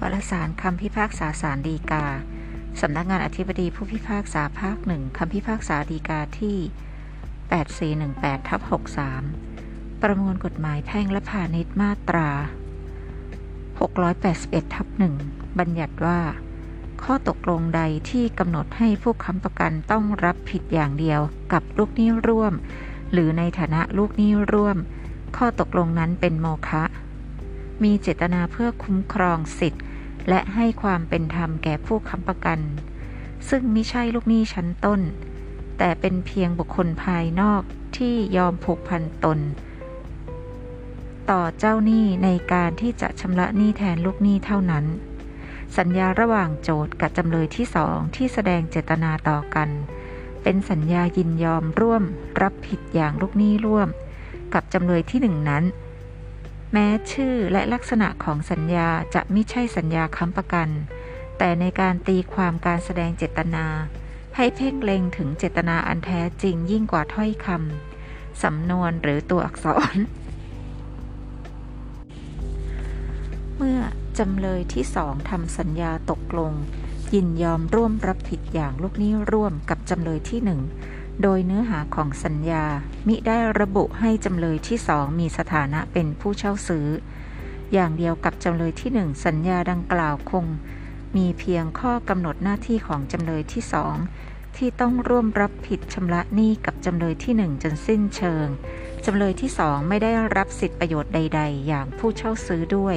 วารสารคำพิพากษาศาลฎีกาสำนักงานอธิบดีผู้พิพากษาภาคหนึ่งคำพิพากษาฎีกาที่ 8418/63 ประมวลกฎหมายแพ่งและพาณิชย์มาตรา 681/1 บัญญัติว่าข้อตกลงใดที่กำหนดให้ผู้ค้ำประกันต้องรับผิดอย่างเดียวกับลูกหนี้ร่วมหรือในฐานะลูกหนี้ร่วมข้อตกลงนั้นเป็นโมฆะมีเจตนาเพื่อคุ้มครองสิทธิ์และให้ความเป็นธรรมแก่ผู้ค้ำประกันซึ่งมิใช่ลูกหนี้ชั้นต้นแต่เป็นเพียงบุคคลภายนอกที่ยอมผูกพันตนต่อเจ้าหนี้ในการที่จะชำระหนี้แทนลูกหนี้เท่านั้นสัญญาระหว่างโจทก์กับจำเลยที่สองที่แสดงเจตนาต่อกันเป็นสัญญายินยอมร่วมรับผิดอย่างลูกหนี้ร่วมกับจำเลยที่หนึ่งนั้นแม้ชื่อและลักษณะของสัญญาจะไม่ใช่สัญญาค้ำประกันแต่ในการตีความการแสดงเจตนาให้เพ่งเล็งถึงเจตนาอันแท้จริงยิ่งกว่าถ้อยคำสำนวนหรือตัวอักษร เมื่อจำเลยที่สองทำสัญญาตกลงยินยอมร่วมรับผิดอย่างลูกหนี้ร่วมกับจำเลยที่หนึ่งโดยเนื้อหาของสัญญามิได้ระบุให้จำเลยที่สองมีสถานะเป็นผู้เช่าซื้ออย่างเดียวกับจำเลยที่หนึ่งสัญญาดังกล่าวคงมีเพียงข้อกำหนดหน้าที่ของจำเลยที่สองที่ต้องร่วมรับผิดชำระหนี้กับจำเลยที่หนึ่งจนสิ้นเชิงจำเลยที่สองไม่ได้รับสิทธิประโยชน์ใดๆอย่างผู้เช่าซื้อด้วย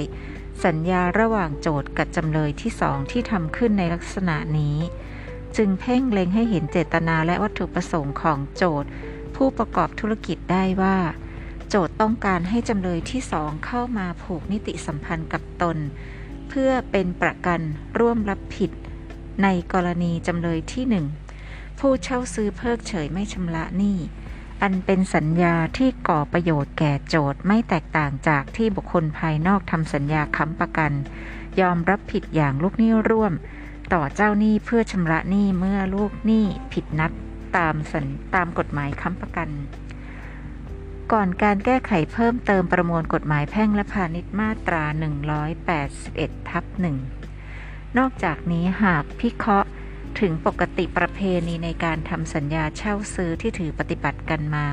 สัญญาระหว่างโจทก์กับจำเลยที่สองที่ทำขึ้นในลักษณะนี้จึงเพ่งเล็งให้เห็นเจตนาและวัตถุประสงค์ของโจทก์ผู้ประกอบธุรกิจได้ว่าโจทก์ต้องการให้จำเลยที่สองเข้ามาผูกนิติสัมพันธ์กับตนเพื่อเป็นประกันร่วมรับผิดในกรณีจำเลยที่หนึ่งผู้เช่าซื้อเพิกเฉยไม่ชำระหนี้อันเป็นสัญญาที่ก่อประโยชน์แก่โจทก์ไม่แตกต่างจากที่บุคคลภายนอกทำสัญญาค้ำประกันยอมรับผิดอย่างลูกหนี้ร่วมต่อเจ้าหนี้เพื่อชำระหนี้เมื่อลูกหนี้ผิดนัดตามกฎหมายค้ำประกันก่อนการแก้ไขเพิ่มเติมประมวลกฎหมายแพ่งและพาณิชย์มาตรา 181/1 นอกจากนี้หากพิเคราะห์ถึงปกติประเพณีในการทำสัญญาเช่าซื้อที่ถือปฏิบัติกันมา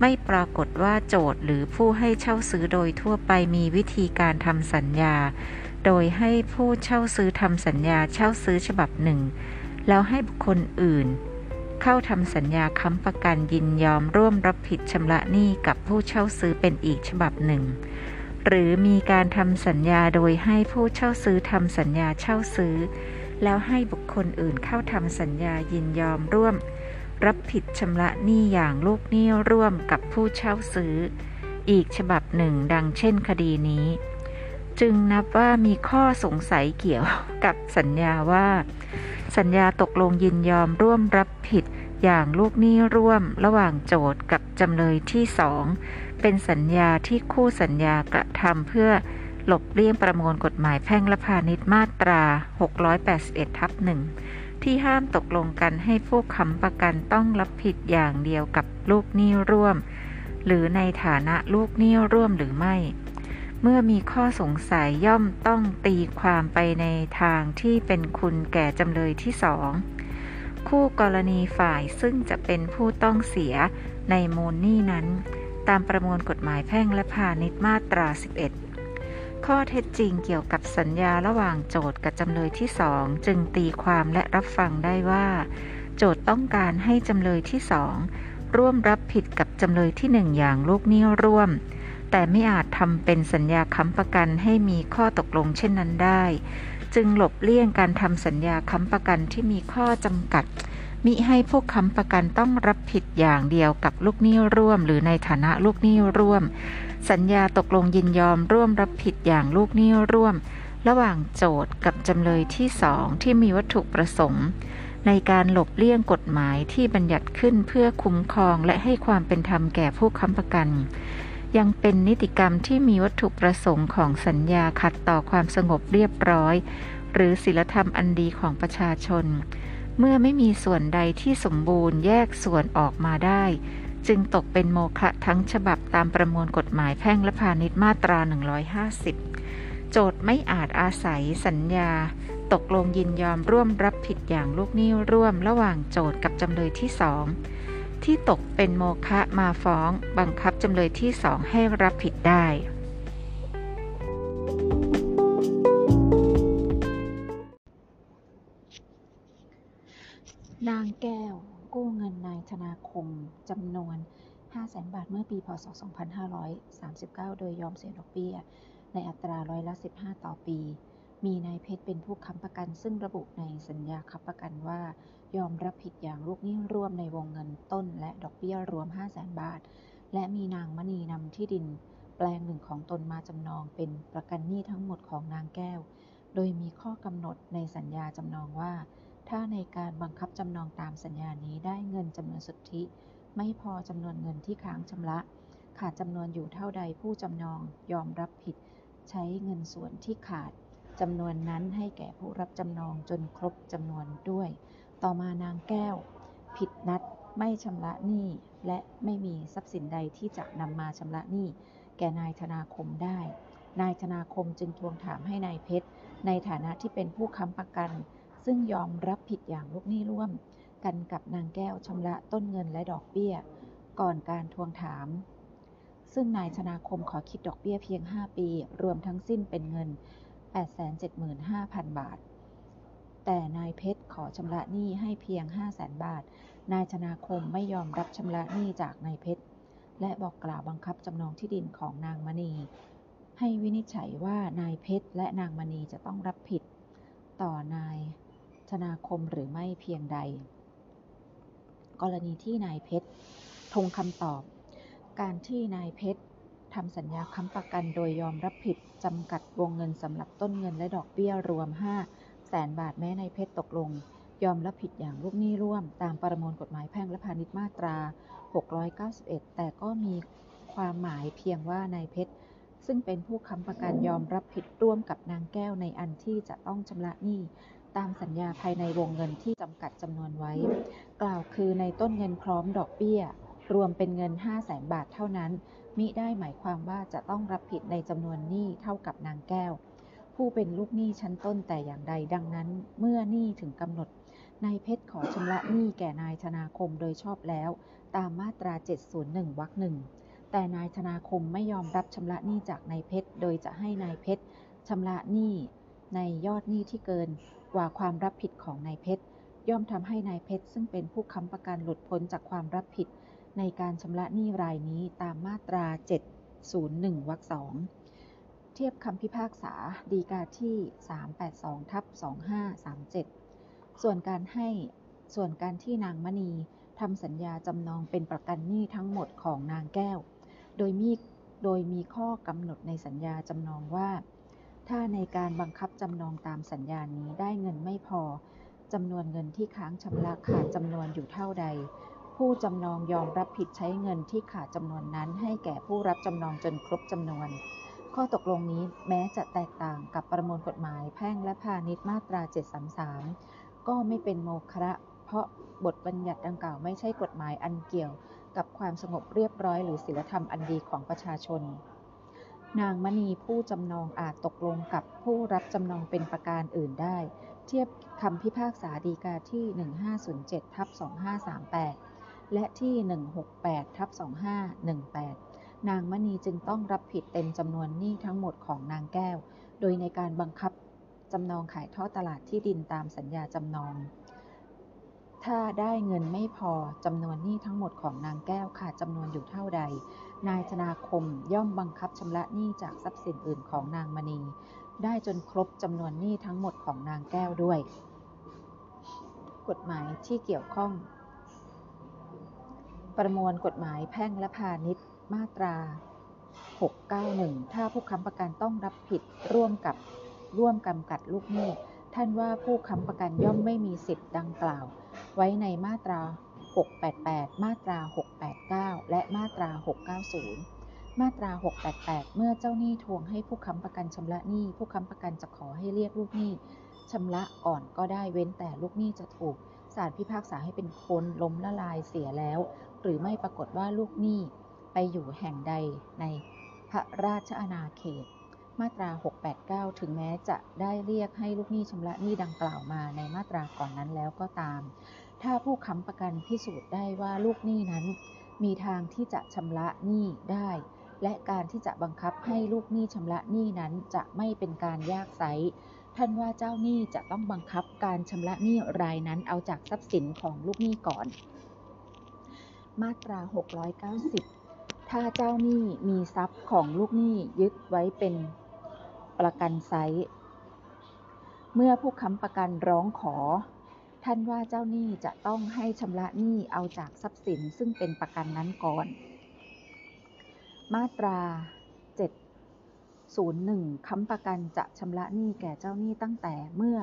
ไม่ปรากฏว่าโจทก์หรือผู้ให้เช่าซื้อโดยทั่วไปมีวิธีการทำสัญญาโดยให้ผู้เช่าซื้อทำสัญญาเช่าซื้อฉบับหนึ่งแล้วให้บุคคลอื่นเข้าทำสัญญาค้ำประกันยินยอมร่วมรับผิดชำระหนี้กับผู้เช่าซื้อเป็นอีกฉบับหนึ่งหรือมีการทำสัญญาโดยให้ผู้เช่าซื้อทำสัญญาเช่าซื้อแล้วให้บุคคลอื่นเข้าทำสัญญายินยอมร่วมรับผิดชำระหนี้อย่างลูกหนี้ร่วมกับผู้เช่าซื้ออีกฉบับหนึ่งดังเช่นคดีนี้จึงนับว่ามีข้อสงสัยเกี่ยวกับสัญญาว่าสัญญาตกลงยินยอมร่วมรับผิดอย่างลูกหนี้ร่วมระหว่างโจทก์กับจำเลยที่สองเป็นสัญญาที่คู่สัญญากระทำเพื่อหลบเลี่ยงประมวลกฎหมายแพ่งและพาณิชย์มาตรา 681/1 ที่ห้ามตกลงกันให้ผู้ค้ำประกันต้องรับผิดอย่างเดียวกับลูกหนี้ร่วมหรือในฐานะลูกหนี้ร่วมหรือไม่เมื่อมีข้อสงสัยย่อมต้องตีความไปในทางที่เป็นคุณแก่จำเลยที่สองคู่กรณีฝ่ายซึ่งจะเป็นผู้ต้องเสียในมูลหนี้นั้นตามประมวลกฎหมายแพ่งและพาณิชย์มาตรา 11ข้อเท็จจริงเกี่ยวกับสัญญาระหว่างโจทก์กับจำเลยที่สองจึงตีความและรับฟังได้ว่าโจทก์ต้องการให้จำเลยที่สองร่วมรับผิดกับจำเลยที่หนึ่งอย่างลูกหนี้ร่วมแต่ไม่อาจทำเป็นสัญญาค้ำประกันให้มีข้อตกลงเช่นนั้นได้จึงหลบเลี่ยงการทำสัญญาค้ำประกันที่มีข้อจำกัดมิให้ผู้ค้ำประกันต้องรับผิดอย่างเดียวกับลูกหนี้ร่วมหรือในฐานะลูกหนี้ร่วมสัญญาตกลงยินยอมร่วมรับผิดอย่างลูกหนี้ร่วมระหว่างโจทก์กับจำเลยที่สองที่มีวัตถุประสงค์ในการหลบเลี่ยงกฎหมายที่บัญญัติขึ้นเพื่อคุ้มครองและให้ความเป็นธรรมแก่ผู้ค้ำประกันยังเป็นนิติกรรมที่มีวัตถุประสงค์ของสัญญาขัดต่อความสงบเรียบร้อยหรือศีลธรรมอันดีของประชาชนเมื่อไม่มีส่วนใดที่สมบูรณ์แยกส่วนออกมาได้จึงตกเป็นโมฆะทั้งฉบับตามประมวลกฎหมายแพ่งและพาณิชย์มาตรา 150 โจทก์ไม่อาจอาศัยสัญญาตกลงยินยอมร่วมรับผิดอย่างลูกหนี้ร่วมระหว่างโจทก์กับจำเลยที่สองที่ตกเป็นโมฆะมาฟ้องบังคับจำเลยที่สองให้รับผิดได้นางแก้วกู้เงินนายธนาคมจำนวน 500,000 บาทเมื่อปีพ.ศ. 2539 โดยยอมเสียดอกเบี้ยในอัตราร้อยละ 15 ต่อปีมีนายเพชรเป็นผู้ค้ำประกันซึ่งระบุในสัญญาค้ำประกันว่ายอมรับผิดอย่างลูกหนี้ร่วมในวงเงินต้นและดอกเบี้ยรวม 500,000 บาทและมีนางมณีนำที่ดินแปลงหนึ่งของตนมาจำนองเป็นประกันหนี้ทั้งหมดของนางแก้วโดยมีข้อกำหนดในสัญญาจำนองว่าถ้าในการบังคับจำนองตามสัญญานี้ได้เงินจำนวนสุทธิไม่พอจำนวนเงินที่ค้างชำระขาดจำนวนอยู่เท่าใดผู้จำนองยอมรับผิดใช้เงินส่วนที่ขาดจำนวนนั้นให้แก่ผู้รับจำนองจนครบจำนวนด้วยต่อมานางแก้วผิดนัดไม่ชำระหนี้และไม่มีทรัพย์สินใดที่จะนำมาชำระหนี้แก่นายธนาคมได้นายธนาคมจึงทวงถามให้นายเพชรในฐานะที่เป็นผู้ค้ำประกันซึ่งยอมรับผิดอย่างลูกหนี้ร่วมกันกับนางแก้วชำระต้นเงินและดอกเบี้ยก่อนการทวงถามซึ่งนายธนาคมขอคิดดอกเบี้ยเพียง5ปีรวมทั้งสิ้นเป็นเงิน 875,000 บาทแต่นายเพชรขอชำระหนี้ให้เพียง 500,000 บาทนายธนาคมไม่ยอมรับชำระหนี้จากนายเพชรและบอกกล่าวบังคับจำนองที่ดินของนางมณีให้วินิจฉัยว่านายเพชรและนางมณีจะต้องรับผิดต่อนายธนาคมหรือไม่เพียงใดกรณีที่นายเพชรทงคำตอบการที่นายเพชรทำสัญญาค้ำประกันโดยยอมรับผิดจำกัดวงเงินสำหรับต้นเงินและดอกเบี้ยรวม 500,000 บาทแม้นายเพชรตกลงยอมรับผิดอย่างลูกหนี้ร่วมตามประมวลกฎหมายแพ่งและพาณิชย์มาตรา691แต่ก็มีความหมายเพียงว่านายเพชรซึ่งเป็นผู้ค้ำประกันยอมรับผิดร่วมกับนางแก้วในอันที่จะต้องชำระหนี้ตามสัญญาภายในวงเงินที่จำกัดจำนวนไว้กล่าวคือในต้นเงินพร้อมดอกเบี้ยรวมเป็นเงิน 500,000 บาทเท่านั้นมิได้หมายความว่าจะต้องรับผิดในจำนวนหนี้เท่ากับนางแก้วผู้เป็นลูกหนี้ชั้นต้นแต่อย่างใดดังนั้นเมื่อหนี้ถึงกำหนดนายเพชรขอชำระหนี้แก่นายธนาคมโดยชอบแล้วตามมาตรา701วรรคหนึ่งแต่นายธนาคมไม่ยอมรับชำระหนี้จากนายเพชรโดยจะให้นายเพชรชำระหนี้ในยอดหนี้ที่เกินกว่าความรับผิดของนายเพชรย่อมทำให้นายเพชรซึ่งเป็นผู้ค้ำประกันหลุดพ้นจากความรับผิดในการชำระหนี้รายนี้ตามมาตรา701วรรค2เทียบคำพิพากษาฎีกาที่ 382/2537 ส่วนการที่นางมณีทำสัญญาจำนองเป็นประกันหนี้ทั้งหมดของนางแก้วโดยมีข้อกำหนดในสัญญาจำนองว่าถ้าในการบังคับจำนองตามสัญญานี้ได้เงินไม่พอจำนวนเงินที่ค้างชำระขาดจำนวนอยู่เท่าใดผู้จำนองยอมรับผิดใช้เงินที่ขาดจำนวนนั้นให้แก่ผู้รับจำนองจนครบจำนวนข้อตกลงนี้แม้จะแตกต่างกับประมวลกฎหมายแพ่งและพาณิชย์มาตรา733ก็ไม่เป็นโมฆะเพราะบทบัญญัติดังกล่าวไม่ใช่กฎหมายอันเกี่ยวกับความสงบเรียบร้อยหรือศีลธรรมอันดีของประชาชนนางมณีผู้จำนองอาจตกลงกับผู้รับจำนองเป็นประการอื่นได้เทียบคำพิพากษาฎีกาที่ 1507/2538 และที่ 168/2518 นางมณีจึงต้องรับผิดเต็มจำนวนหนี้ทั้งหมดของนางแก้วโดยในการบังคับจำนองขายทอดตลาดที่ดินตามสัญญาจำนองถ้าได้เงินไม่พอจำนวนหนี้ทั้งหมดของนางแก้วขาดจำนวนอยู่เท่าใดนายธนาคมย่อมบังคับชำระหนี้จากทรัพย์สินอื่นของนางมณีได้จนครบจำนวนหนี้ทั้งหมดของนางแก้วด้วยกฎหมายที่เกี่ยวข้องประมวลกฎหมายแพ่งและพาณิชย์มาตรา691ถ้าผู้ค้ำประกันต้องรับผิดร่วมกำกับลูกหนี้ท่านว่าผู้ค้ำประกันย่อมไม่มีสิทธิ์ดังกล่าวไว้ในมาตรา688มาตรา689และมาตรา690มาตรา688เมื่อเจ้าหนี้ทวงให้ผู้ค้ำประกันชำระหนี้ผู้ค้ำประกันจะขอให้เรียกลูกหนี้ชำระก่อนก็ได้เว้นแต่ลูกหนี้จะถูกศาลพิพากษาให้เป็นคนล้มละลายเสียแล้วหรือไม่ปรากฏว่าลูกหนี้ไปอยู่แห่งใดในพระราชอาณาเขต มาตรา689ถึงแม้จะได้เรียกให้ลูกหนี้ชำระหนี้ดังกล่าวมาในมาตราก่อนนั้นแล้วก็ตามถ้าผู้ค้ำประกันพิสูจน์ได้ว่าลูกหนี้นั้นมีทางที่จะชำระหนี้ได้และการที่จะบังคับให้ลูกหนี้ชำระหนี้นั้นจะไม่เป็นการยากไซร้ท่านว่าเจ้าหนี้จะต้องบังคับการชำระหนี้รายนั้นเอาจากทรัพย์สินของลูกหนี้ก่อนมาตรา690ถ้าเจ้าหนี้มีทรัพย์ของลูกหนี้ยึดไว้เป็นประกันไซร้เมื่อผู้ค้ำประกันร้องขอท่านว่าเจ้าหนี้จะต้องให้ชำระหนี้เอาจากทรัพย์สินซึ่งเป็นประกันนั้นก่อนมาตรา701ค้ำประกันจะชำระหนี้แก่เจ้าหนี้ตั้งแต่เมื่อ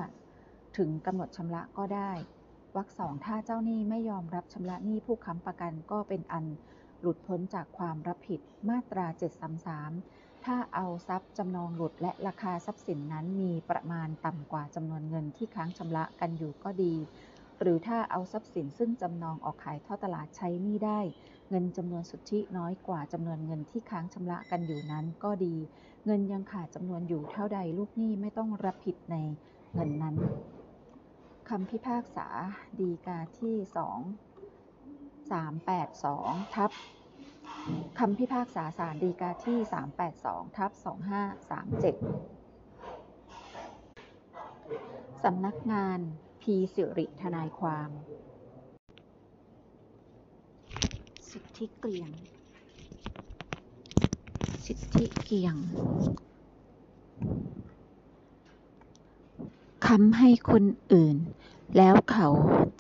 ถึงกำหนดชำระก็ได้วรรค2ถ้าเจ้าหนี้ไม่ยอมรับชำระหนี้ผู้ค้ำประกันก็เป็นอันหลุดพ้นจากความรับผิดมาตรา733ถ้าเอาทรัพย์จำนองหลุดและราคาทรัพย์สินนั้นมีประมาณต่ำกว่าจำนวนเงินที่ค้างชำระกันอยู่ก็ดีหรือถ้าเอาทรัพย์สินซึ่งจำนองออกขายทอดตลาดใช้หนี้ได้เงินจำนวนสุทธิน้อยกว่าจำนวนเงินที่ค้างชำระกันอยู่นั้นก็ดีเงินยังขาดจำนวนอยู่เท่าใดลูกหนี้ไม่ต้องรับผิดในเงินนั้นคำพิพากษาฎีกาที่ 2382/คำพิพากษาศาลฎีกาที่ 382/2537 สำนักงานพีสิริทนายความสิทธิเกลียงค้ำให้คนอื่นแล้วเขา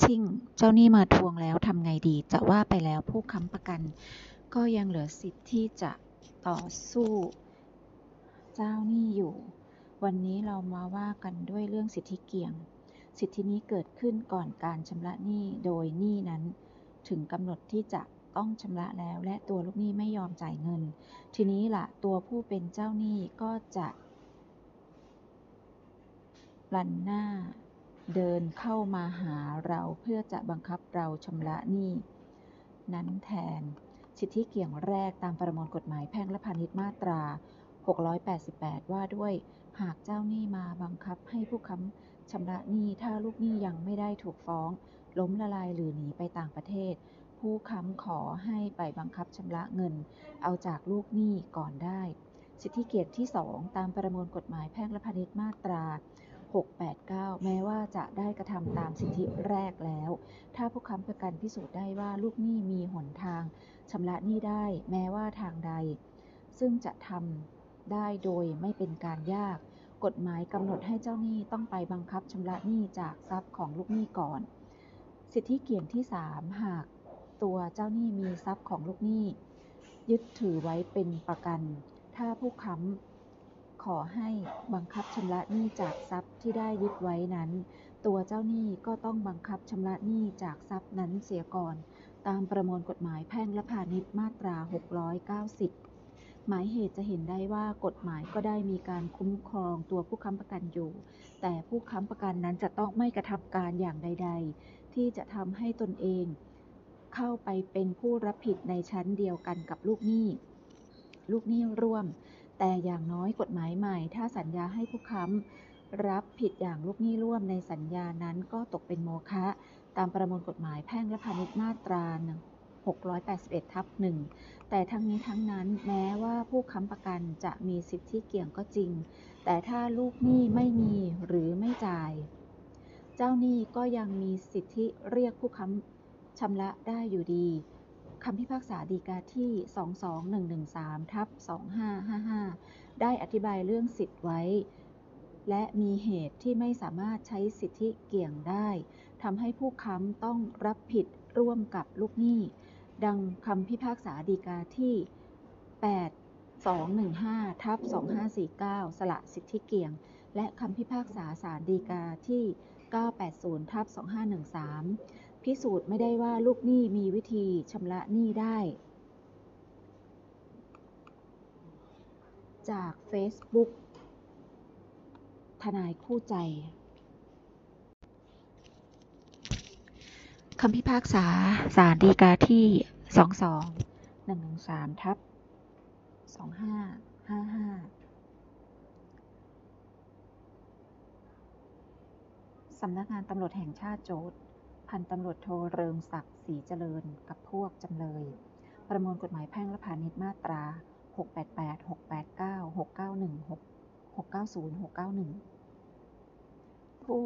ชิ่งเจ้าหนี้มาทวงแล้วทำไงดีจะว่าไปแล้วผู้ค้ำประกันก็ยังเหลือสิทธิ์ที่จะต่อสู้เจ้าหนี้อยู่วันนี้เรามาว่ากันด้วยเรื่องสิทธิเกลียงสิทธินี้เกิดขึ้นก่อนการชำระหนี้โดยหนี้นั้นถึงกำหนดที่จะต้องชำระแล้วและตัวลูกหนี้ไม่ยอมจ่ายเงินทีนี้ล่ะตัวผู้เป็นเจ้าหนี้ก็จะลันหน้าเดินเข้ามาหาเราเพื่อจะบังคับเราชำระหนี้นั้นแทนสิทธิเกลียงแรกตามประมวลกฎหมายแพ่งและพาณิชย์มาตรา688ว่าด้วยหากเจ้าหนี้มาบังคับให้ผู้ค้ำชำระหนี้ถ้าลูกหนี้ยังไม่ได้ถูกฟ้องล้มละลายหรือหนีไปต่างประเทศผู้ค้ำขอให้ไปบังคับชำระเงินเอาจากลูกหนี้ก่อนได้สิทธิเกลียงที่2ตามประมวลกฎหมายแพ่งและพาณิชย์มาตรา689แม้ว่าจะได้กระทำตามสิทธิแรกแล้วถ้าผู้ค้ำประกันพิสูจน์ได้ว่าลูกหนี้มีหนทางชำระหนี้ได้แม้ว่าทางใดซึ่งจะทำได้โดยไม่เป็นการยากกฎหมายกำหนดให้เจ้าหนี้ต้องไปบังคับชำระหนี้จากทรัพย์ของลูกหนี้ก่อนสิทธิเกลียงที่3หากตัวเจ้าหนี้มีทรัพย์ของลูกหนี้ยึดถือไว้เป็นประกันถ้าผู้ค้ำขอให้บังคับชำระหนี้จากทรัพย์ที่ได้ยึดไว้นั้นตัวเจ้าหนี้ก็ต้องบังคับชำระหนี้จากทรัพย์นั้นเสียก่อนตามประมวลกฎหมายแพ่งและพาณิชย์มาตรา690หมายเหตุจะเห็นได้ว่ากฎหมายก็ได้มีการคุ้มครองตัวผู้ค้ำประกันอยู่แต่ผู้ค้ำประกันนั้นจะต้องไม่กระทำการอย่างใดๆที่จะทำให้ตนเองเข้าไปเป็นผู้รับผิดในชั้นเดียวกันกับลูกหนี้ร่วมแต่อย่างน้อยกฎหมายใหม่ถ้าสัญญาให้ผู้ค้ำรับผิดอย่างลูกหนี้ร่วมในสัญญานั้นก็ตกเป็นโมฆะตามประมวลกฎหมายแพ่งและพาณิชย์มาตรา 681/1 แต่ทั้งนี้ทั้งนั้นแม้ว่าผู้ค้ำประกันจะมีสิทธิเกลียงก็จริงแต่ถ้าลูกหนี้ไม่มีหรือไม่จ่ายเจ้าหนี้ก็ยังมีสิทธิเรียกผู้ค้ำชำระได้อยู่ดีคำพิพากษาฎีกาที่ 22113/2555 ได้อธิบายเรื่องสิทธิ์ไว้และมีเหตุที่ไม่สามารถใช้สิทธิเกลียงได้ทำให้ผู้ค้ำต้องรับผิดร่วมกับลูกหนี้ดังคำพิพากษาฎีกาที่ 8215/2549 สละสิทธิเกลียงและคำพิพากษาศาลฎีกาที่ 980/2513พิสูจน์ไม่ได้ว่าลูกหนี้มีวิธีชำระหนี้ได้จากเฟซบุ๊กทนายคู่ใจคำพิพากษาศาลฎีกาที่ 22113/2555 สำนักงานตำรวจแห่งชาติโจทก์พันตำรวจโทเริงศักดิ์ศรีเจริญกับพวกจำเลยประมวลกฎหมายแพ่งและพาณิชย์มาตรา688 689 691 690 691ผู้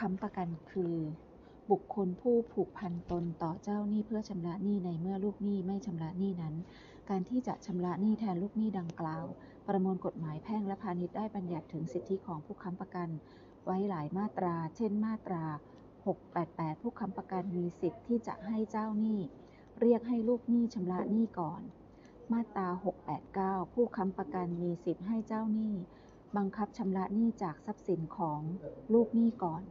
ค้ำประกันคือบุคคลผู้ผูกพันตนต่อเจ้าหนี้เพื่อชำระหนี้ในเมื่อลูกหนี้ไม่ชำระหนี้นั้นการที่จะชำระหนี้แทนลูกหนี้ดังกล่าวประมวลกฎหมายแพ่งและพาณิชย์ได้บัญญัติถึงสิทธิของผู้ค้ำประกันไว้หลายมาตราเช่นมาตรา688ผู้ค้ำประกันมีสิทธิ์ที่จะให้เจ้าหนี้เรียกให้ลูกหนี้ชำระหนี้ก่อนมาตรา689ผู้ค้ำประกันมีสิทธิ์ให้เจ้าหนี้บังคับชำระหนี้จากทรัพย์สินของลูกหนี้ก่อน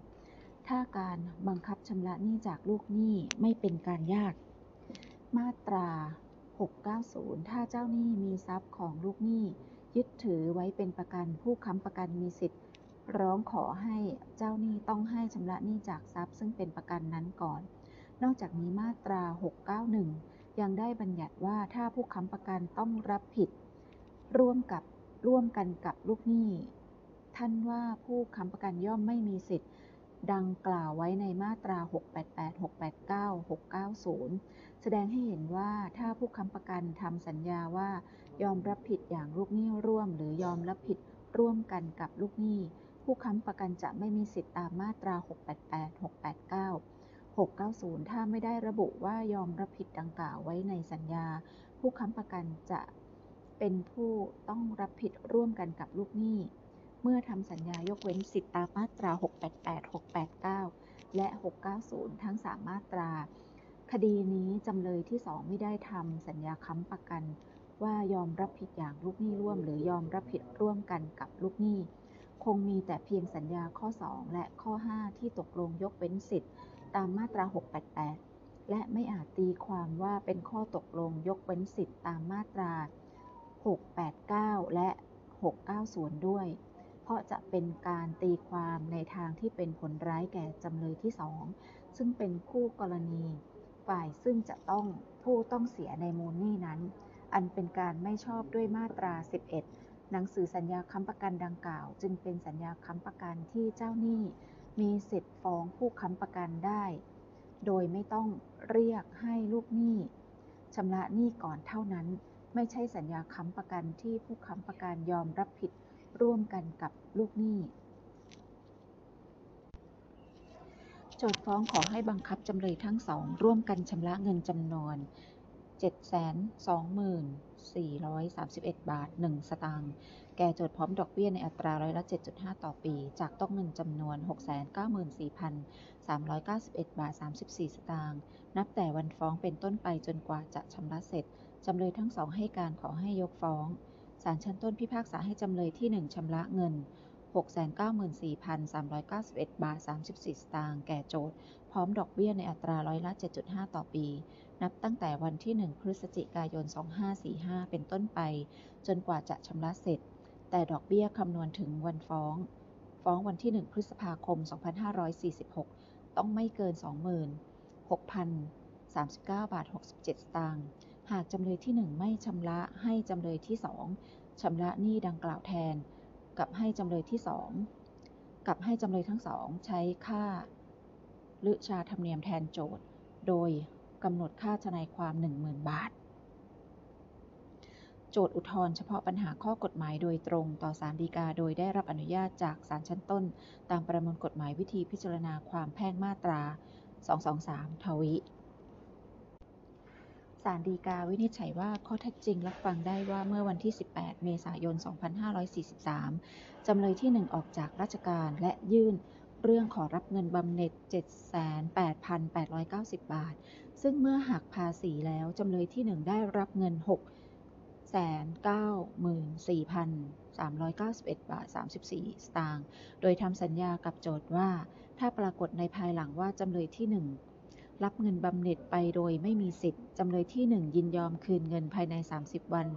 ถ้าการบังคับชำระหนี้จากลูกหนี้ไม่เป็นการยากมาตรา690ถ้าเจ้าหนี้มีทรัพย์ของลูกหนี้ยึดถือไว้เป็นประกันผู้ค้ำประกันมีสิทธิ์ร้องขอให้เจ้าหนี้ต้องให้ชำระหนี้จากทรัพย์ซึ่งเป็นประกันนั้นก่อนนอกจากนี้มาตรา691ยังได้บัญญัติว่าถ้าผู้ค้ำประกันต้องรับผิดร่วมกันกับลูกหนี้ท่านว่าผู้ค้ำประกันย่อมไม่มีสิทธิ์ดังกล่าวไว้ในมาตรา688 689 690แสดงให้เห็นว่าถ้าผู้ค้ำประกันทำสัญญาว่ายอมรับผิดอย่างลูกหนี้ร่วมหรือยอมรับผิดร่วมกันกับลูกหนี้ผู้ค้ำประกันจะไม่มีสิทธิตามมาตรา688 689 690ถ้าไม่ได้ระบุว่ายอมรับผิดดังกล่าวไว้ในสัญญาผู้ค้ำประกันจะเป็นผู้ต้องรับผิดร่วมกันกับลูกหนี้เมื่อทำสัญญายกเว้นสิทธิตามมาตรา688 689และ690ทั้ง3มาตราคดีนี้จำเลยที่2ไม่ได้ทำสัญญาค้ำประกันว่ายอมรับผิดอย่างลูกหนี้ร่วมหรือยอมรับผิดร่วมกันกับลูกหนี้คงมีแต่เพียงสัญญาข้อ2และข้อ5ที่ตกลงยกเว้นสิทธิ์ตามมาตรา688และไม่อาจตีความว่าเป็นข้อตกลงยกเว้นสิทธิ์ตามมาตรา689และ690ด้วยเพราะจะเป็นการตีความในทางที่เป็นผลร้ายแก่จำเลยที่2ซึ่งเป็นคู่กรณีฝ่ายซึ่งจะต้องผู้ต้องเสียในมูลหนี้นั้นอันเป็นการไม่ชอบด้วยมาตรา11หนังสือสัญญาค้ำประกันดังกล่าวจึงเป็นสัญญาค้ำประกันที่เจ้าหนี้มีสิทธิ์ฟ้องผู้ค้ำประกันได้โดยไม่ต้องเรียกให้ลูกหนี้ชำระหนี้ก่อนเท่านั้นไม่ใช่สัญญาค้ำประกันที่ผู้ค้ำประกันยอมรับผิดร่วมกันกับลูกหนี้โจทก์ฟ้องขอให้บังคับจำเลยทั้งสองร่วมกันชำระเงินจำนวน724,311 บาท 1 สตางค์แก่โจทก์พร้อมดอกเบี้ยในอัตราร้อยละ 7.5 ต่อปีจากต้นเงินจำนวน 694,391 บาท 34 สตางค์นับแต่วันฟ้องเป็นต้นไปจนกว่าจะชำระเสร็จจำเลยทั้งสองให้การขอให้ยกฟ้องศาลชั้นต้นพิพากษาให้จำเลยที่1ชำระเงิน 694,391 บาท 34 สตางค์แก่โจทก์พร้อมดอกเบี้ยในอัตราร้อยละ 7.5 ต่อปีนับตั้งแต่วันที่1พฤศจิกายน2545เป็นต้นไปจนกว่าจะชำระเสร็จแต่ดอกเบี้ยคำนวณถึงวันฟ้องวันที่1พฤษภาคม2546ต้องไม่เกิน 26,039 บาท 67 สตางค์หากจำเลยที่1ไม่ชำระให้จำเลยที่2ชำระหนี้ดังกล่าวแทนกับให้จำเลยทั้งสองใช้ค่าฤชาธรรมเนียมแทนโจทก์โดยกำหนดค่าทนายความ 10,000 บาทโจทก์อุทธรณ์เฉพาะปัญหาข้อกฎหมายโดยตรงต่อศาลฎีกาโดยได้รับอนุญาตจากศาลชั้นต้นตามประมวลกฎหมายวิธีพิจารณาความแพ่งมาตรา223ทวิศาลฎีกาวินิจฉัยว่าข้อเท็จจริงรับฟังได้ว่าเมื่อวันที่18เมษายน2543จำเลยที่1ออกจากราชการและยื่นเรื่องขอรับเงินบำเหน็จ 78,890 บาทซึ่งเมื่อหักภาษีแล้วจำเลยที่1ได้รับเงิน 694,391 บาท 34 สตางค์โดยทำสัญญากับโจทก์ว่าถ้าปรากฏในภายหลังว่าจำเลยที่1รับเงินบำเหน็จไปโดยไม่มีสิทธิ์จำเลยที่1ยินยอมคืนเงินภายใน30วัน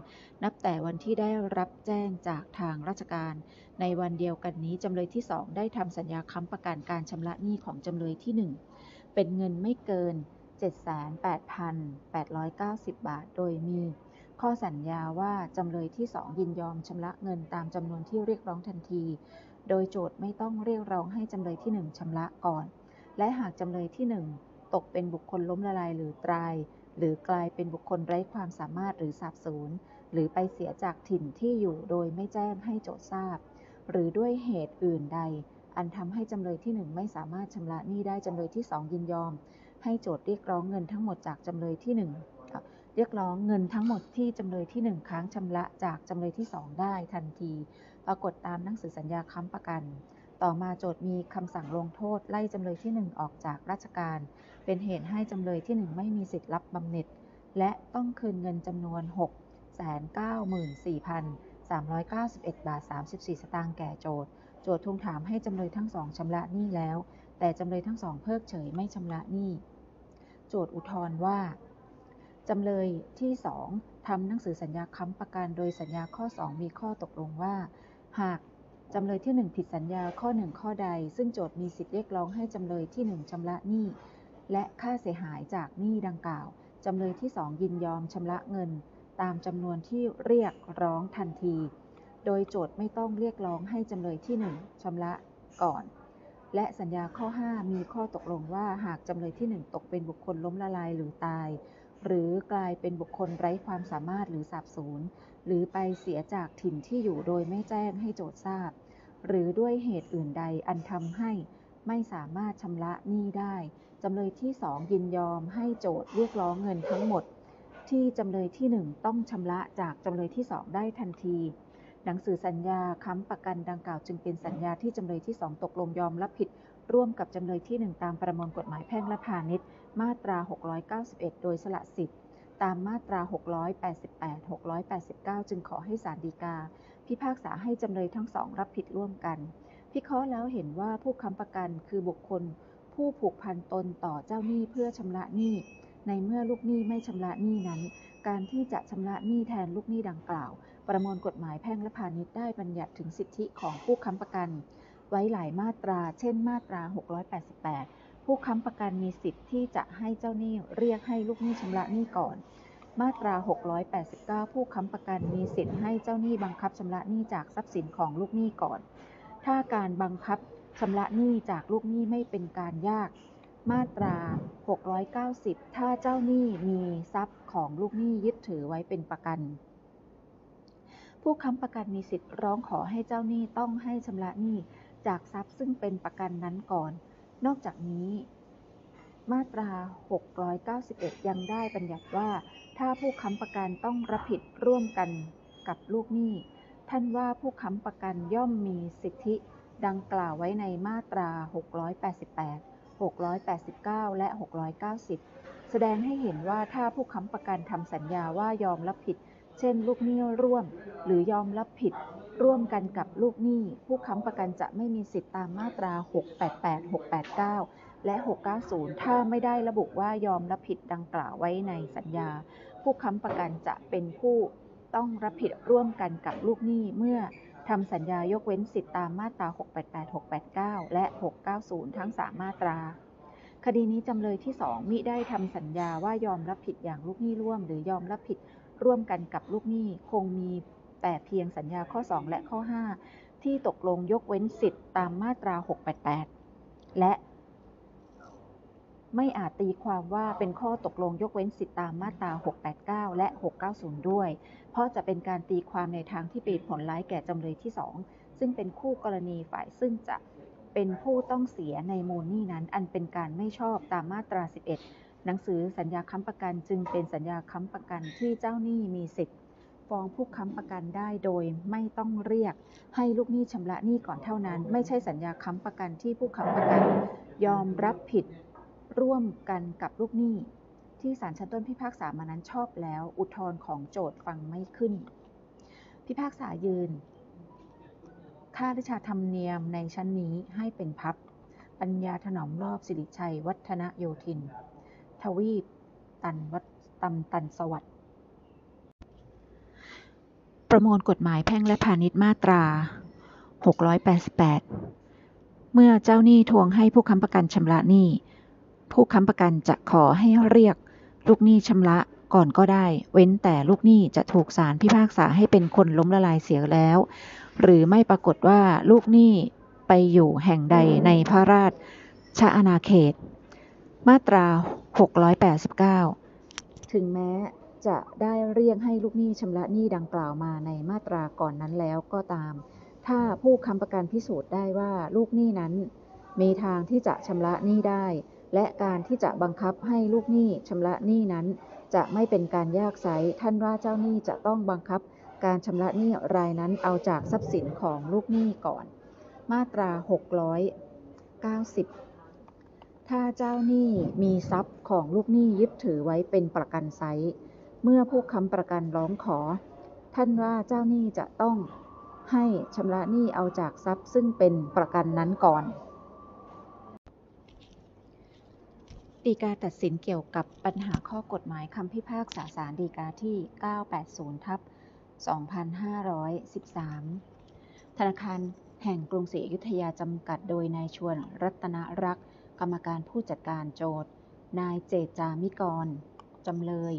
นับแต่วันที่ได้รับแจ้งจากทางราชการในวันเดียวกันนี้จำเลยที่2ได้ทำสัญญาค้ำประกันการชำระหนี้ของจำเลยที่1เป็นเงินไม่เกิน 78,890 บาทโดยมีข้อสัญญาว่าจำเลยที่2ยินยอมชำระเงินตามจำนวนที่เรียกร้องทันที โดยโจทย์ไม่ต้องเรียกร้องให้จำเลยที่1ชำระก่อนและหากจำเลยที่1ตกเป็นบุคคลล้มละลายหรือตายหรือกลายเป็นบุคคลไร้ความสามารถหรือสาบสูญหรือไปเสียจากถิ่นที่อยู่โดยไม่แจ้งให้โจทย์ทราบหรือด้วยเหตุอื่นใดอันทำให้จำเลยที่1ไม่สามารถชำระหนี้ได้จำเลยที่2ยินยอมให้โจทย์เรียกร้องเงินทั้งหมดจากจำเลยที่1เรียกร้องเงินทั้งหมดที่จำเลยที่1ค้างชำระจากจำเลยที่2ได้ทันทีปรากฏตามหนังสือสัญญาค้ำประกันต่อมาโจทย์มีคำสั่งลงโทษไล่จำเลยที่1ออกจากราชการเป็นเหตุให้จำเลยที่1ไม่มีสิทธิ์รับบำเหน็จและต้องคืนเงินจำนวน 694,391 บาท 34 สตางค์แก่โจทย์ทวงถามให้จำเลยทั้งสองชำระหนี้แล้วแต่จำเลยทั้งสองเพิกเฉยไม่ชำระหนี้โจทย์อุทธรณ์ว่าจำเลยที่2ทำหนังสือสัญญาค้ำประกันโดยสัญญาข้อ2มีข้อตกลงว่าหากจำเลยที่1ผิดสัญญาข้อ1ข้อใดซึ่งโจทย์มีสิทธิเรียกร้องให้จำเลยที่1ชำระหนี้และค่าเสียหายจากหนี้ดังกล่าวจำเลยที่2ยินยอมชำระเงินตามจำนวนที่เรียกร้องทันทีโดยโจทย์ไม่ต้องเรียกร้องให้จำเลยที่1ชำระก่อนและสัญญาข้อ5มีข้อตกลงว่าหากจำเลยที่1ตกเป็นบุคคลล้มละลายหรือตายหรือกลายเป็นบุคคลไร้ความสามารถหรือสาบสูญหรือไปเสียจากถิ่นที่อยู่โดยไม่แจ้งให้โจทย์ทราบหรือด้วยเหตุอื่นใดอันทำให้ไม่สามารถชำระหนี้ได้จำเลยที่2ยินยอมให้โจทย์เรียกร้องเงินทั้งหมดที่จำเลยที่1ต้องชำระจากจำเลยที่2ได้ทันทีหนังสือสัญญาค้ำประกันดังกล่าวจึงเป็นสัญญาที่จำเลยที่2ตกลงยอมรับผิดร่วมกับจำเลยที่1ตามประมวลกฎหมายแพ่งและพาณิชย์มาตรา691โดยสละสิทธิ์ตามมาตรา688 689จึงขอให้ศาลฎีกาพิพากษาให้จำเลยทั้งสองรับผิดร่วมกันพิเคราะห์แล้วเห็นว่าผู้ค้ำประกันคือบุคคลผู้ผูกพันตนต่อเจ้าหนี้เพื่อชำระหนี้ในเมื่อลูกหนี้ไม่ชำระหนี้นั้นการที่จะชำระหนี้แทนลูกหนี้ดังกล่าวประมวลกฎหมายแพ่งและพาณิชย์ได้บัญญัติถึงสิทธิของผู้ค้ำประกันไว้หลายมาตราเช่นมาตรา688ผู้ค้ำประกันมีสิทธิที่จะให้เจ้าหนี้เรียกให้ลูกหนี้ชำระหนี้ก่อนมาตรา689ผู้ค้ำประกันมีสิทธิให้เจ้าหนี้บังคับชำระหนี้จากทรัพย์สินของลูกหนี้ก่อนถ้าการบังคับชำระหนี้จากลูกหนี้ไม่เป็นการยากมาตรา690ถ้าเจ้าหนี้มีทรัพย์ของลูกหนี้ยึดถือไว้เป็นประกันผู้ค้ำประกันมีสิทธิ์ร้องขอให้เจ้าหนี้ต้องให้ชำระหนี้จากทรัพย์ซึ่งเป็นประกันนั้นก่อนนอกจากนี้มาตรา691ยังได้บัญญัติว่าถ้าผู้ค้ำประกันต้องรับผิดร่วมกันกับลูกหนี้ท่านว่าผู้ค้ำประกันย่อมมีสิทธิดังกล่าวไว้ในมาตรา688689และ690แสดงให้เห็นว่าถ้าผู้ค้ำประกันทำสัญญาว่ายอมรับผิดเช่นลูกหนี้ร่วมหรือยอมรับผิดร่วมกันกับลูกหนี้ผู้ค้ำประกันจะไม่มีสิทธิตามมาตรา688 689และ690ถ้าไม่ได้ระบุว่ายอมรับผิดดังกล่าวไว้ในสัญญาผู้ค้ำประกันจะเป็นผู้ต้องรับผิดร่วมกันกับลูกหนี้เมื่อทำสัญญายกเว้นสิทธิตามมาตรา688 689และ690ทั้ง3มาตราคดีนี้จำเลยที่2มิได้ทำสัญญาว่ายอมรับผิดอย่างลูกหนี้ร่วมหรือยอมรับผิดร่วมกันกับลูกหนี้คงมีแต่เพียงสัญญาข้อ2และข้อ5ที่ตกลงยกเว้นสิทธิตามมาตรา688และไม่อาจตีความว่าเป็นข้อตกลงยกเว้นสิทธิตามมาตรา689และ690ด้วยเพราะจะเป็นการตีความในทางที่เป็นผลร้ายแก่จำเลยที่2ซึ่งเป็นคู่กรณีฝ่ายซึ่งจะเป็นผู้ต้องเสียในมูลหนี้นั้นอันเป็นการไม่ชอบตามมาตรา11หนังสือสัญญาค้ำประกันจึงเป็นสัญญาค้ำประกันที่เจ้าหนี้มีสิทธิ์ฟ้องผู้ค้ำประกันได้โดยไม่ต้องเรียกให้ลูกหนี้ชำระหนี้ก่อนเท่านั้นไม่ใช่สัญญาค้ำประกันที่ผู้ค้ำประกันยอมรับผิดร่วมกันกับลูกหนี้ที่ศาลชั้นต้นพิพากษามานั้นชอบแล้วอุทธรณ์ของโจทก์ฟังไม่ขึ้นพิพากษายืนค่าราชธรรมเนียมในชั้นนี้ให้เป็นพับปัญญาถนอมรอบสิริชัยวัฒนโยธินทวีปตันวัฒน์ตันสวัสดิ์ประมวลกฎหมายแพ่งและพาณิชย์มาตรา688เมื่อเจ้าหนี้ทวงให้ผู้ค้ำประกันชำระหนี้ผู้ค้ำประกันจะขอให้เรียกลูกหนี้ชำระ ก่อนก็ได้เว้นแต่ลูกหนี้จะถูกศาลพิพากษาให้เป็นคนล้มละลายเสียแล้วหรือไม่ปรากฏว่าลูกหนี้ไปอยู่แห่งใดในพระราชอาณาเขตมาตรา689ถึงแม้จะได้เรียกให้ลูกหนี้ชำระหนี้ดังกล่าวมาในมาตราก่อนนั้นแล้วก็ตามถ้าผู้ค้ำประกันพิสูจน์ได้ว่าลูกหนี้นั้นมีทางที่จะชำระหนี้ได้และการที่จะบังคับให้ลูกหนี้ชำระหนี้นั้นจะไม่เป็นการยากไสท่านว่าเจ้าหนี้จะต้องบังคับการชำระหนี้รายนั้นเอาจากทรัพย์สินของลูกหนี้ก่อนมาตรา690ถ้าเจ้าหนี้มีทรัพย์ของลูกหนี้ยึดถือไว้เป็นประกันไสเมื่อผู้ค้ำประกันร้องขอท่านว่าเจ้าหนี้จะต้องให้ชำระหนี้เอาจากทรัพย์ซึ่งเป็นประกันนั้นก่อนฎีกาตัดสินเกี่ยวกับปัญหาข้อกฎหมายคำพิพากษาศาลฎีกาที่ 980/2513 ธนาคารแห่งกรุงศรีอยุธยาจำกัดโดยนายชวนรัตนรักษ์กรรมการผู้จัดการโจทก์นายเจตจามิกรจำเลย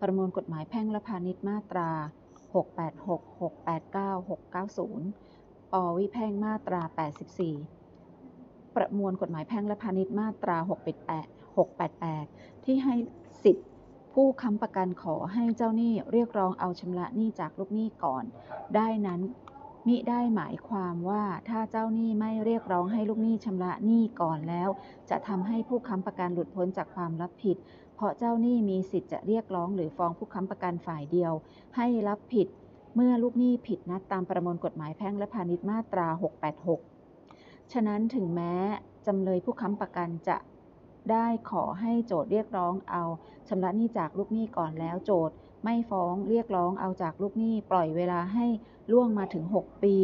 ประมวลกฎหมายแพ่งและพาณิชย์มาตรา686 689 690 ป.วิแพ่งมาตรา84ประมวลกฎหมายแพ่งและพาณิชย์มาตรา688ที่ให้สิทธิผู้ค้ำประกันขอให้เจ้าหนี้เรียกร้องเอาชำระหนี้จากลูกหนี้ก่อนได้นั้นมิได้หมายความว่าถ้าเจ้าหนี้ไม่เรียกร้องให้ลูกหนี้ชำระหนี้ก่อนแล้วจะทำให้ผู้ค้ำประกันหลุดพ้นจากความรับผิดเพราะเจ้าหนี้มีสิทธิ์จะเรียกร้องหรือฟ้องผู้ค้ำประกันฝ่ายเดียวให้รับผิดเมื่อลูกหนี้ผิดนัดตามประมวลกฎหมายแพ่งและพาณิชย์มาตรา686ฉะนั้นถึงแม้จำเลยผู้ค้ำประกันจะได้ขอให้โจทก์เรียกร้องเอาชำระหนี้จากลูกหนี้ก่อนแล้วโจทก์ไม่ฟ้องเรียกร้องเอาจากลูกหนี้ปล่อยเวลาให้ล่วงมาถึง6ปี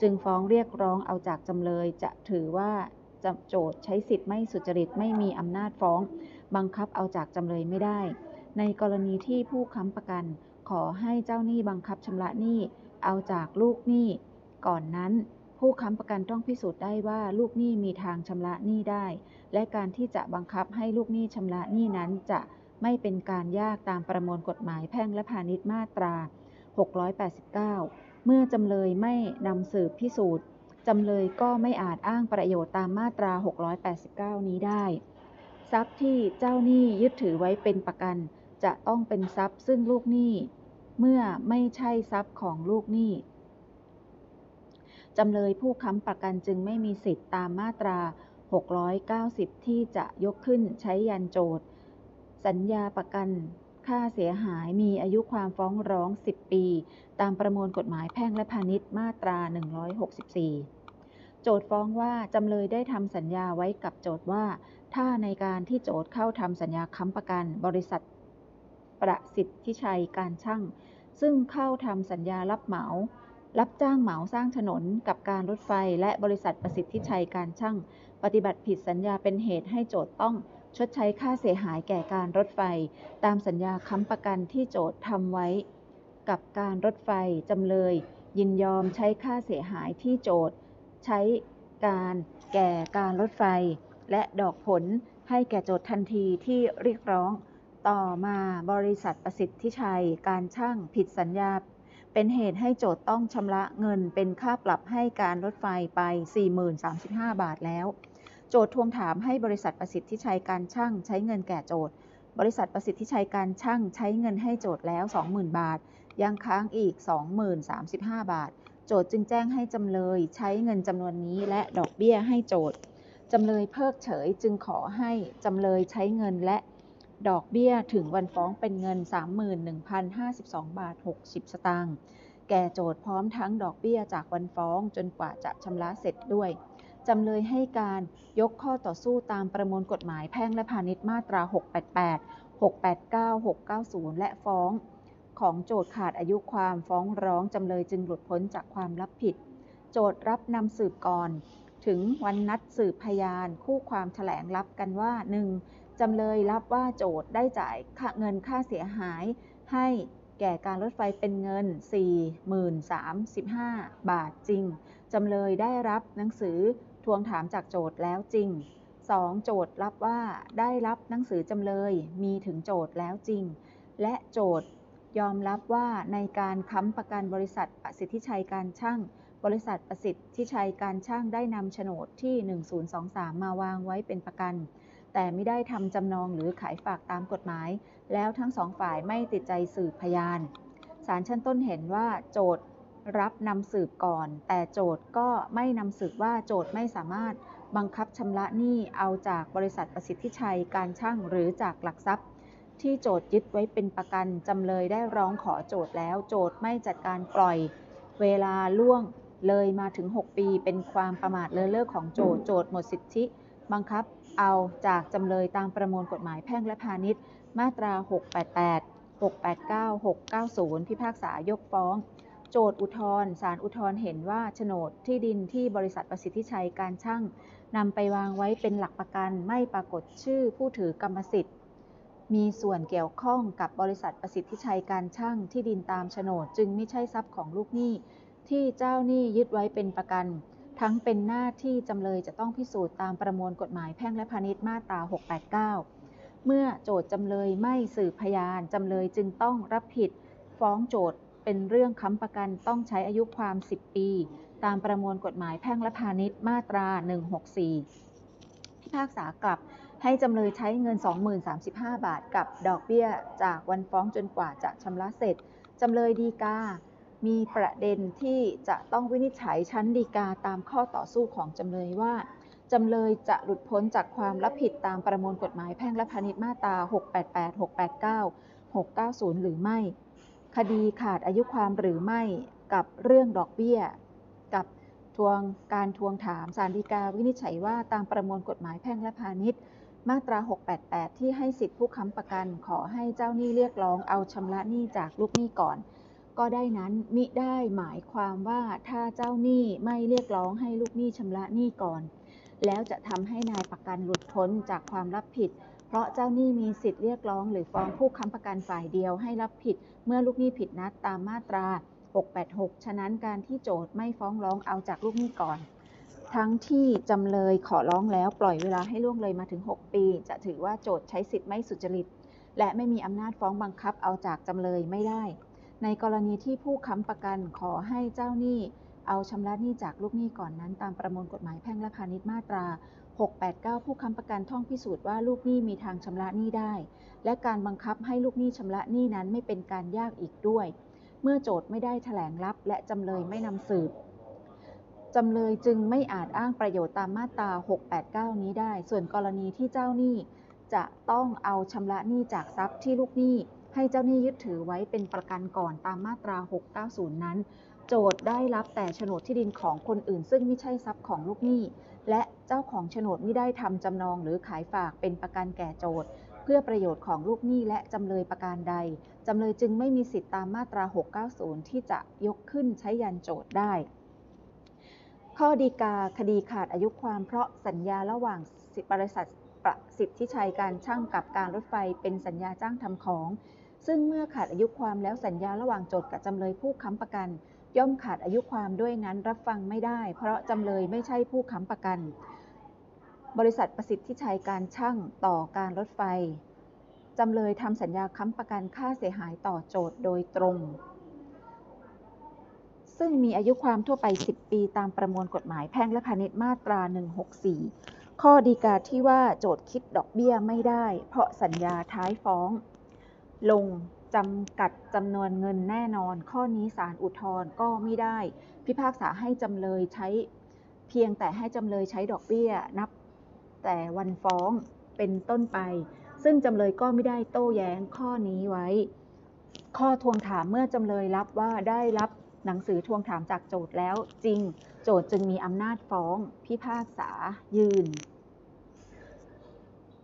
จึงฟ้องเรียกร้องเอาจากจำเลยจะถือว่าโจทก์ใช้สิทธิ์ไม่สุจริตไม่มีอำนาจฟ้องบังคับเอาจากจำเลยไม่ได้ในกรณีที่ผู้ค้ำประกันขอให้เจ้าหนี้บังคับชำระหนี้เอาจากลูกหนี้ก่อนนั้นผู้ค้ำประกันต้องพิสูจน์ได้ว่าลูกหนี้มีทางชำระหนี้ได้และการที่จะบังคับให้ลูกหนี้ชำระหนี้นั้นจะไม่เป็นการยากตามประมวลกฎหมายแพ่งและพาณิชย์มาตรา689เมื่อจำเลยไม่นำสืบพิสูจน์จำเลยก็ไม่อาจอ้างประโยชน์ตามมาตรา689นี้ได้ทรัพย์ที่เจ้าหนี้ยึดถือไว้เป็นประกันจะต้องเป็นทรัพย์ซึ่งลูกหนี้เมื่อไม่ใช่ทรัพย์ของลูกหนี้จำเลยผู้ค้ำประกันจึงไม่มีสิทธิตามมาตรา690ที่จะยกขึ้นใช้ยันโจทก์สัญญาประกันค่าเสียหายมีอายุความฟ้องร้อง10ปีตามประมวลกฎหมายแพ่งและพาณิชย์มาตรา164โจทก์ฟ้องว่าจำเลยได้ทำสัญญาไว้กับโจทก์ว่าถ้าในการที่โจทก์เข้าทำสัญญาค้ำประกันบริษัทประสิทธิชัยการช่างซึ่งเข้าทำสัญญารับจ้างเหมาสร้างถนนกับการรถไฟและบริษัทประสิทธิชัยการช่างปฏิบัติผิดสัญญาเป็นเหตุให้โจทก์ต้องชดใช้ค่าเสียหายแก่การรถไฟตามสัญญาค้ำประกันที่โจทก์ทำไว้กับการรถไฟจำเลยยินยอมใช้ค่าเสียหายที่โจทก์ใช้การแก่การรถไฟและดอกผลให้แก่โจทก์ทันทีที่เรียกร้องต่อมาบริษัทประสิทธิชัยการช่างผิดสัญญาเป็นเหตุให้โจทก์ต้องชำระเงินเป็นค่าปรับให้การรถไฟไป 40,035 บาทแล้วโจทก์ทวงถามให้บริษัทประสิทธิชัยการช่างใช้เงินแก่โจทก์บริษัทประสิทธิชัยการช่างใช้เงินให้โจทก์แล้ว 20,000 บาทยังค้างอีก 20,035 บาทโจทก์จึงแจ้งให้จำเลยใช้เงินจำนวนนี้และดอกเบี้ยให้โจทก์จำเลยเพิกเฉยจึงขอให้จำเลยใช้เงินและดอกเบี้ยถึงวันฟ้องเป็นเงิน 31,052 บาท 60 สตางค์แก่โจทก์พร้อมทั้งดอกเบี้ยจากวันฟ้องจนกว่าจะชำระเสร็จด้วยจำเลยให้การยกข้อต่อสู้ตามประมวลกฎหมายแพ่งและพาณิชย์มาตรา688 689 690และฟ้องของโจทก์ขาดอายุความฟ้องร้องจำเลยจึงหลุดพ้นจากความรับผิดโจทก์รับนำสืบก่อนถึงวันนัดสืบพยานคู่ความแถลงรับกันว่า 1จำเลยรับว่าโจทก์ได้จ่ายเงินค่าเสียหายให้แก่การรถไฟเป็นเงิน 40,035 บาทจริงจำเลยได้รับหนังสือทวงถามจากโจทก์แล้วจริง 2. โจทก์รับว่าได้รับหนังสือจำเลยมีถึงโจทก์แล้วจริง และโจทก์ยอมรับว่าในการค้ำประกันบริษัทประสิทธิชัยการช่างบริษัทประสิทธิชัยการช่างได้นำโฉนดที่1023มาวางไว้เป็นประกันแต่ไม่ได้ทำจำนองหรือขายฝากตามกฎหมายแล้วทั้งสองฝ่ายไม่ติดใจสืบพยานศาลชั้นต้นเห็นว่าโจทก์รับนำสืบก่อนแต่โจทก์ก็ไม่นำสืบว่าโจทก์ไม่สามารถบังคับชำระหนี้เอาจากบริษัทประสิทธิชัยการช่างหรือจากหลักทรัพย์ที่โจทก์ยึดไว้เป็นประกันจำเลยได้ร้องขอโจทก์แล้วโจทก์ไม่จัดการปล่อยเวลาล่วงเลยมาถึง6 ปีเป็นความประมาทเลินเล่อของโจทก์โจทก์หมดสิทธิบังคับเอาจากจำเลยตามประมวลกฎหมายแพ่งและพาณิชย์มาตรา688 689 690พิพากษายกฟ้องโจทก์อุทธรณ์ศาลอุทธรณ์เห็นว่าโฉนดที่ดินที่บริษัทประสิทธิชัยการช่างนำไปวางไว้เป็นหลักประกันไม่ปรากฏชื่อผู้ถือกรรมสิทธิ์มีส่วนเกี่ยวข้องกับบริษัทประสิทธิชัยการช่างที่ดินตามโฉนดจึงไม่ใช่ทรัพย์ของลูกหนี้ที่เจ้าหนี้ยึดไว้เป็นประกันทั้งเป็นหน้าที่จำเลยจะต้องพิสูจน์ตามประมวลกฎหมายแพ่งและพาณิชย์มาตรา689เมื่อโจทก์จำเลยไม่สืบพยานจำเลยจึงต้องรับผิดฟ้องโจทก์เป็นเรื่องค้ำประกันต้องใช้อายุความ10 ปีตามประมวลกฎหมายแพ่งและพาณิชย์มาตรา164พิพากษากลับให้จำเลยใช้เงิน 20,035 บาทกับดอกเบี้ยจากวันฟ้องจนกว่าจะชำระเสร็จจำเลยฎีกามีประเด็นที่จะต้องวินิจฉัยชั้นฎีกาตามข้อต่อสู้ของจำเลยว่าจำเลยจะหลุดพ้นจากความรับผิดตามประมวลกฎหมายแพ่งและพาณิชย์มาตรา688 689 690หรือไม่คดีขาดอายุความหรือไม่กับเรื่องดอกเบี้ยกับการทวงถามศาลฎีกาวินิจฉัยว่าตามประมวลกฎหมายแพ่งและพาณิชย์มาตรา688ที่ให้สิทธิผู้ค้ำประกันขอให้เจ้าหนี้เรียกร้องเอาชำระหนี้จากลูกหนี้ก่อนก็ได้นั้นมิได้หมายความว่าถ้าเจ้าหนี้ไม่เรียกร้องให้ลูกหนี้ชำระหนี้ก่อนแล้วจะทำให้นายประกันหลุดพ้นจากความรับผิดเพราะเจ้าหนี้มีสิทธิ์เรียกร้องหรือฟ้องผู้ค้ำประกันฝ่ายเดียวให้รับผิดเมื่อลูกหนี้ผิดนัดตามมาตรา686ฉะนั้นการที่โจทก์ไม่ฟ้องร้องเอาจากลูกหนี้ก่อนทั้งที่จำเลยขอร้องแล้วปล่อยเวลาให้ล่วงเลยมาถึง6 ปีจะถือว่าโจทก์ใช้สิทธิ์ไม่สุจริตและไม่มีอำนาจฟ้องบังคับเอาจากจำเลยไม่ได้ในกรณีที่ผู้ค้ำประกันขอให้เจ้าหนี้เอาชำระหนี้จากลูกหนี้ก่อนนั้นตามประมวลกฎหมายแพ่งและพาณิชย์มาตรา689ผู้ค้ำประกันต้องพิสูจน์ว่าลูกหนี้มีทางชำระหนี้ได้และการบังคับให้ลูกหนี้ชำระหนี้นั้นไม่เป็นการยากอีกด้วยเมื่อโจทก์ไม่ได้แถลงลับและจำเลยไม่นำสืบจำเลยจึงไม่อาจอ้างประโยชน์ตามมาตรา689นี้ได้ส่วนกรณีที่เจ้าหนี้จะต้องเอาชำระหนี้จากทรัพย์ที่ลูกหนี้ให้เจ้าหนี้ยึดถือไว้เป็นประกันก่อนตามมาตรา690นั้นโจทก์ได้รับแต่โฉนดที่ดินของคนอื่นซึ่งไม่ใช่ทรัพย์ของลูกหนี้และเจ้าของโฉนดไม่ได้ทำจำนองหรือขายฝากเป็นประกันแก่โจทก์เพื่อประโยชน์ของลูกหนี้และจำเลยประการใดจำเลยจึงไม่มีสิทธิตามมาตรา690ที่จะยกขึ้นใช้ยันโจทก์ได้ข้อฎีกาคดีขาดอายุความเพราะสัญญาระหว่างบริษัทประสิทธิชัยการช่างกับการรถไฟเป็นสัญญาจ้างทำของซึ่งเมื่อขาดอายุความแล้วสัญญาระหว่างโจทก์กับจำเลยผู้ค้ำประกันย่อมขาดอายุความด้วยนั้นรับฟังไม่ได้เพราะจำเลยไม่ใช่ผู้ค้ำประกันบริษัทประสิทธิชัยการช่างต่อการรถไฟจำเลยทำสัญญาค้ำประกันค่าเสียหายต่อโจทก์โดยตรงซึ่งมีอายุความทั่วไป10 ปีตามประมวลกฎหมายแพ่งและพาณิชย์มาตรา164ข้อฎีกาที่ว่าโจทก์คิดดอกเบี้ยไม่ได้เพราะสัญญาท้ายฟ้องลงจำกัดจำนวนเงินแน่นอนข้อนี้ศาลอุทธรณ์ก็ไม่ได้พิพากษาให้จำเลยใช้เพียงแต่ให้จำเลยใช้ดอกเบี้ยนับแต่วันฟ้องเป็นต้นไปซึ่งจำเลยก็ไม่ได้โต้แย้งข้อนี้ไว้ข้อทวงถามเมื่อจำเลยรับว่าได้รับหนังสือทวงถามจากโจทก์แล้วจริงโจทก์จึงมีอำนาจฟ้องพิพากษายืน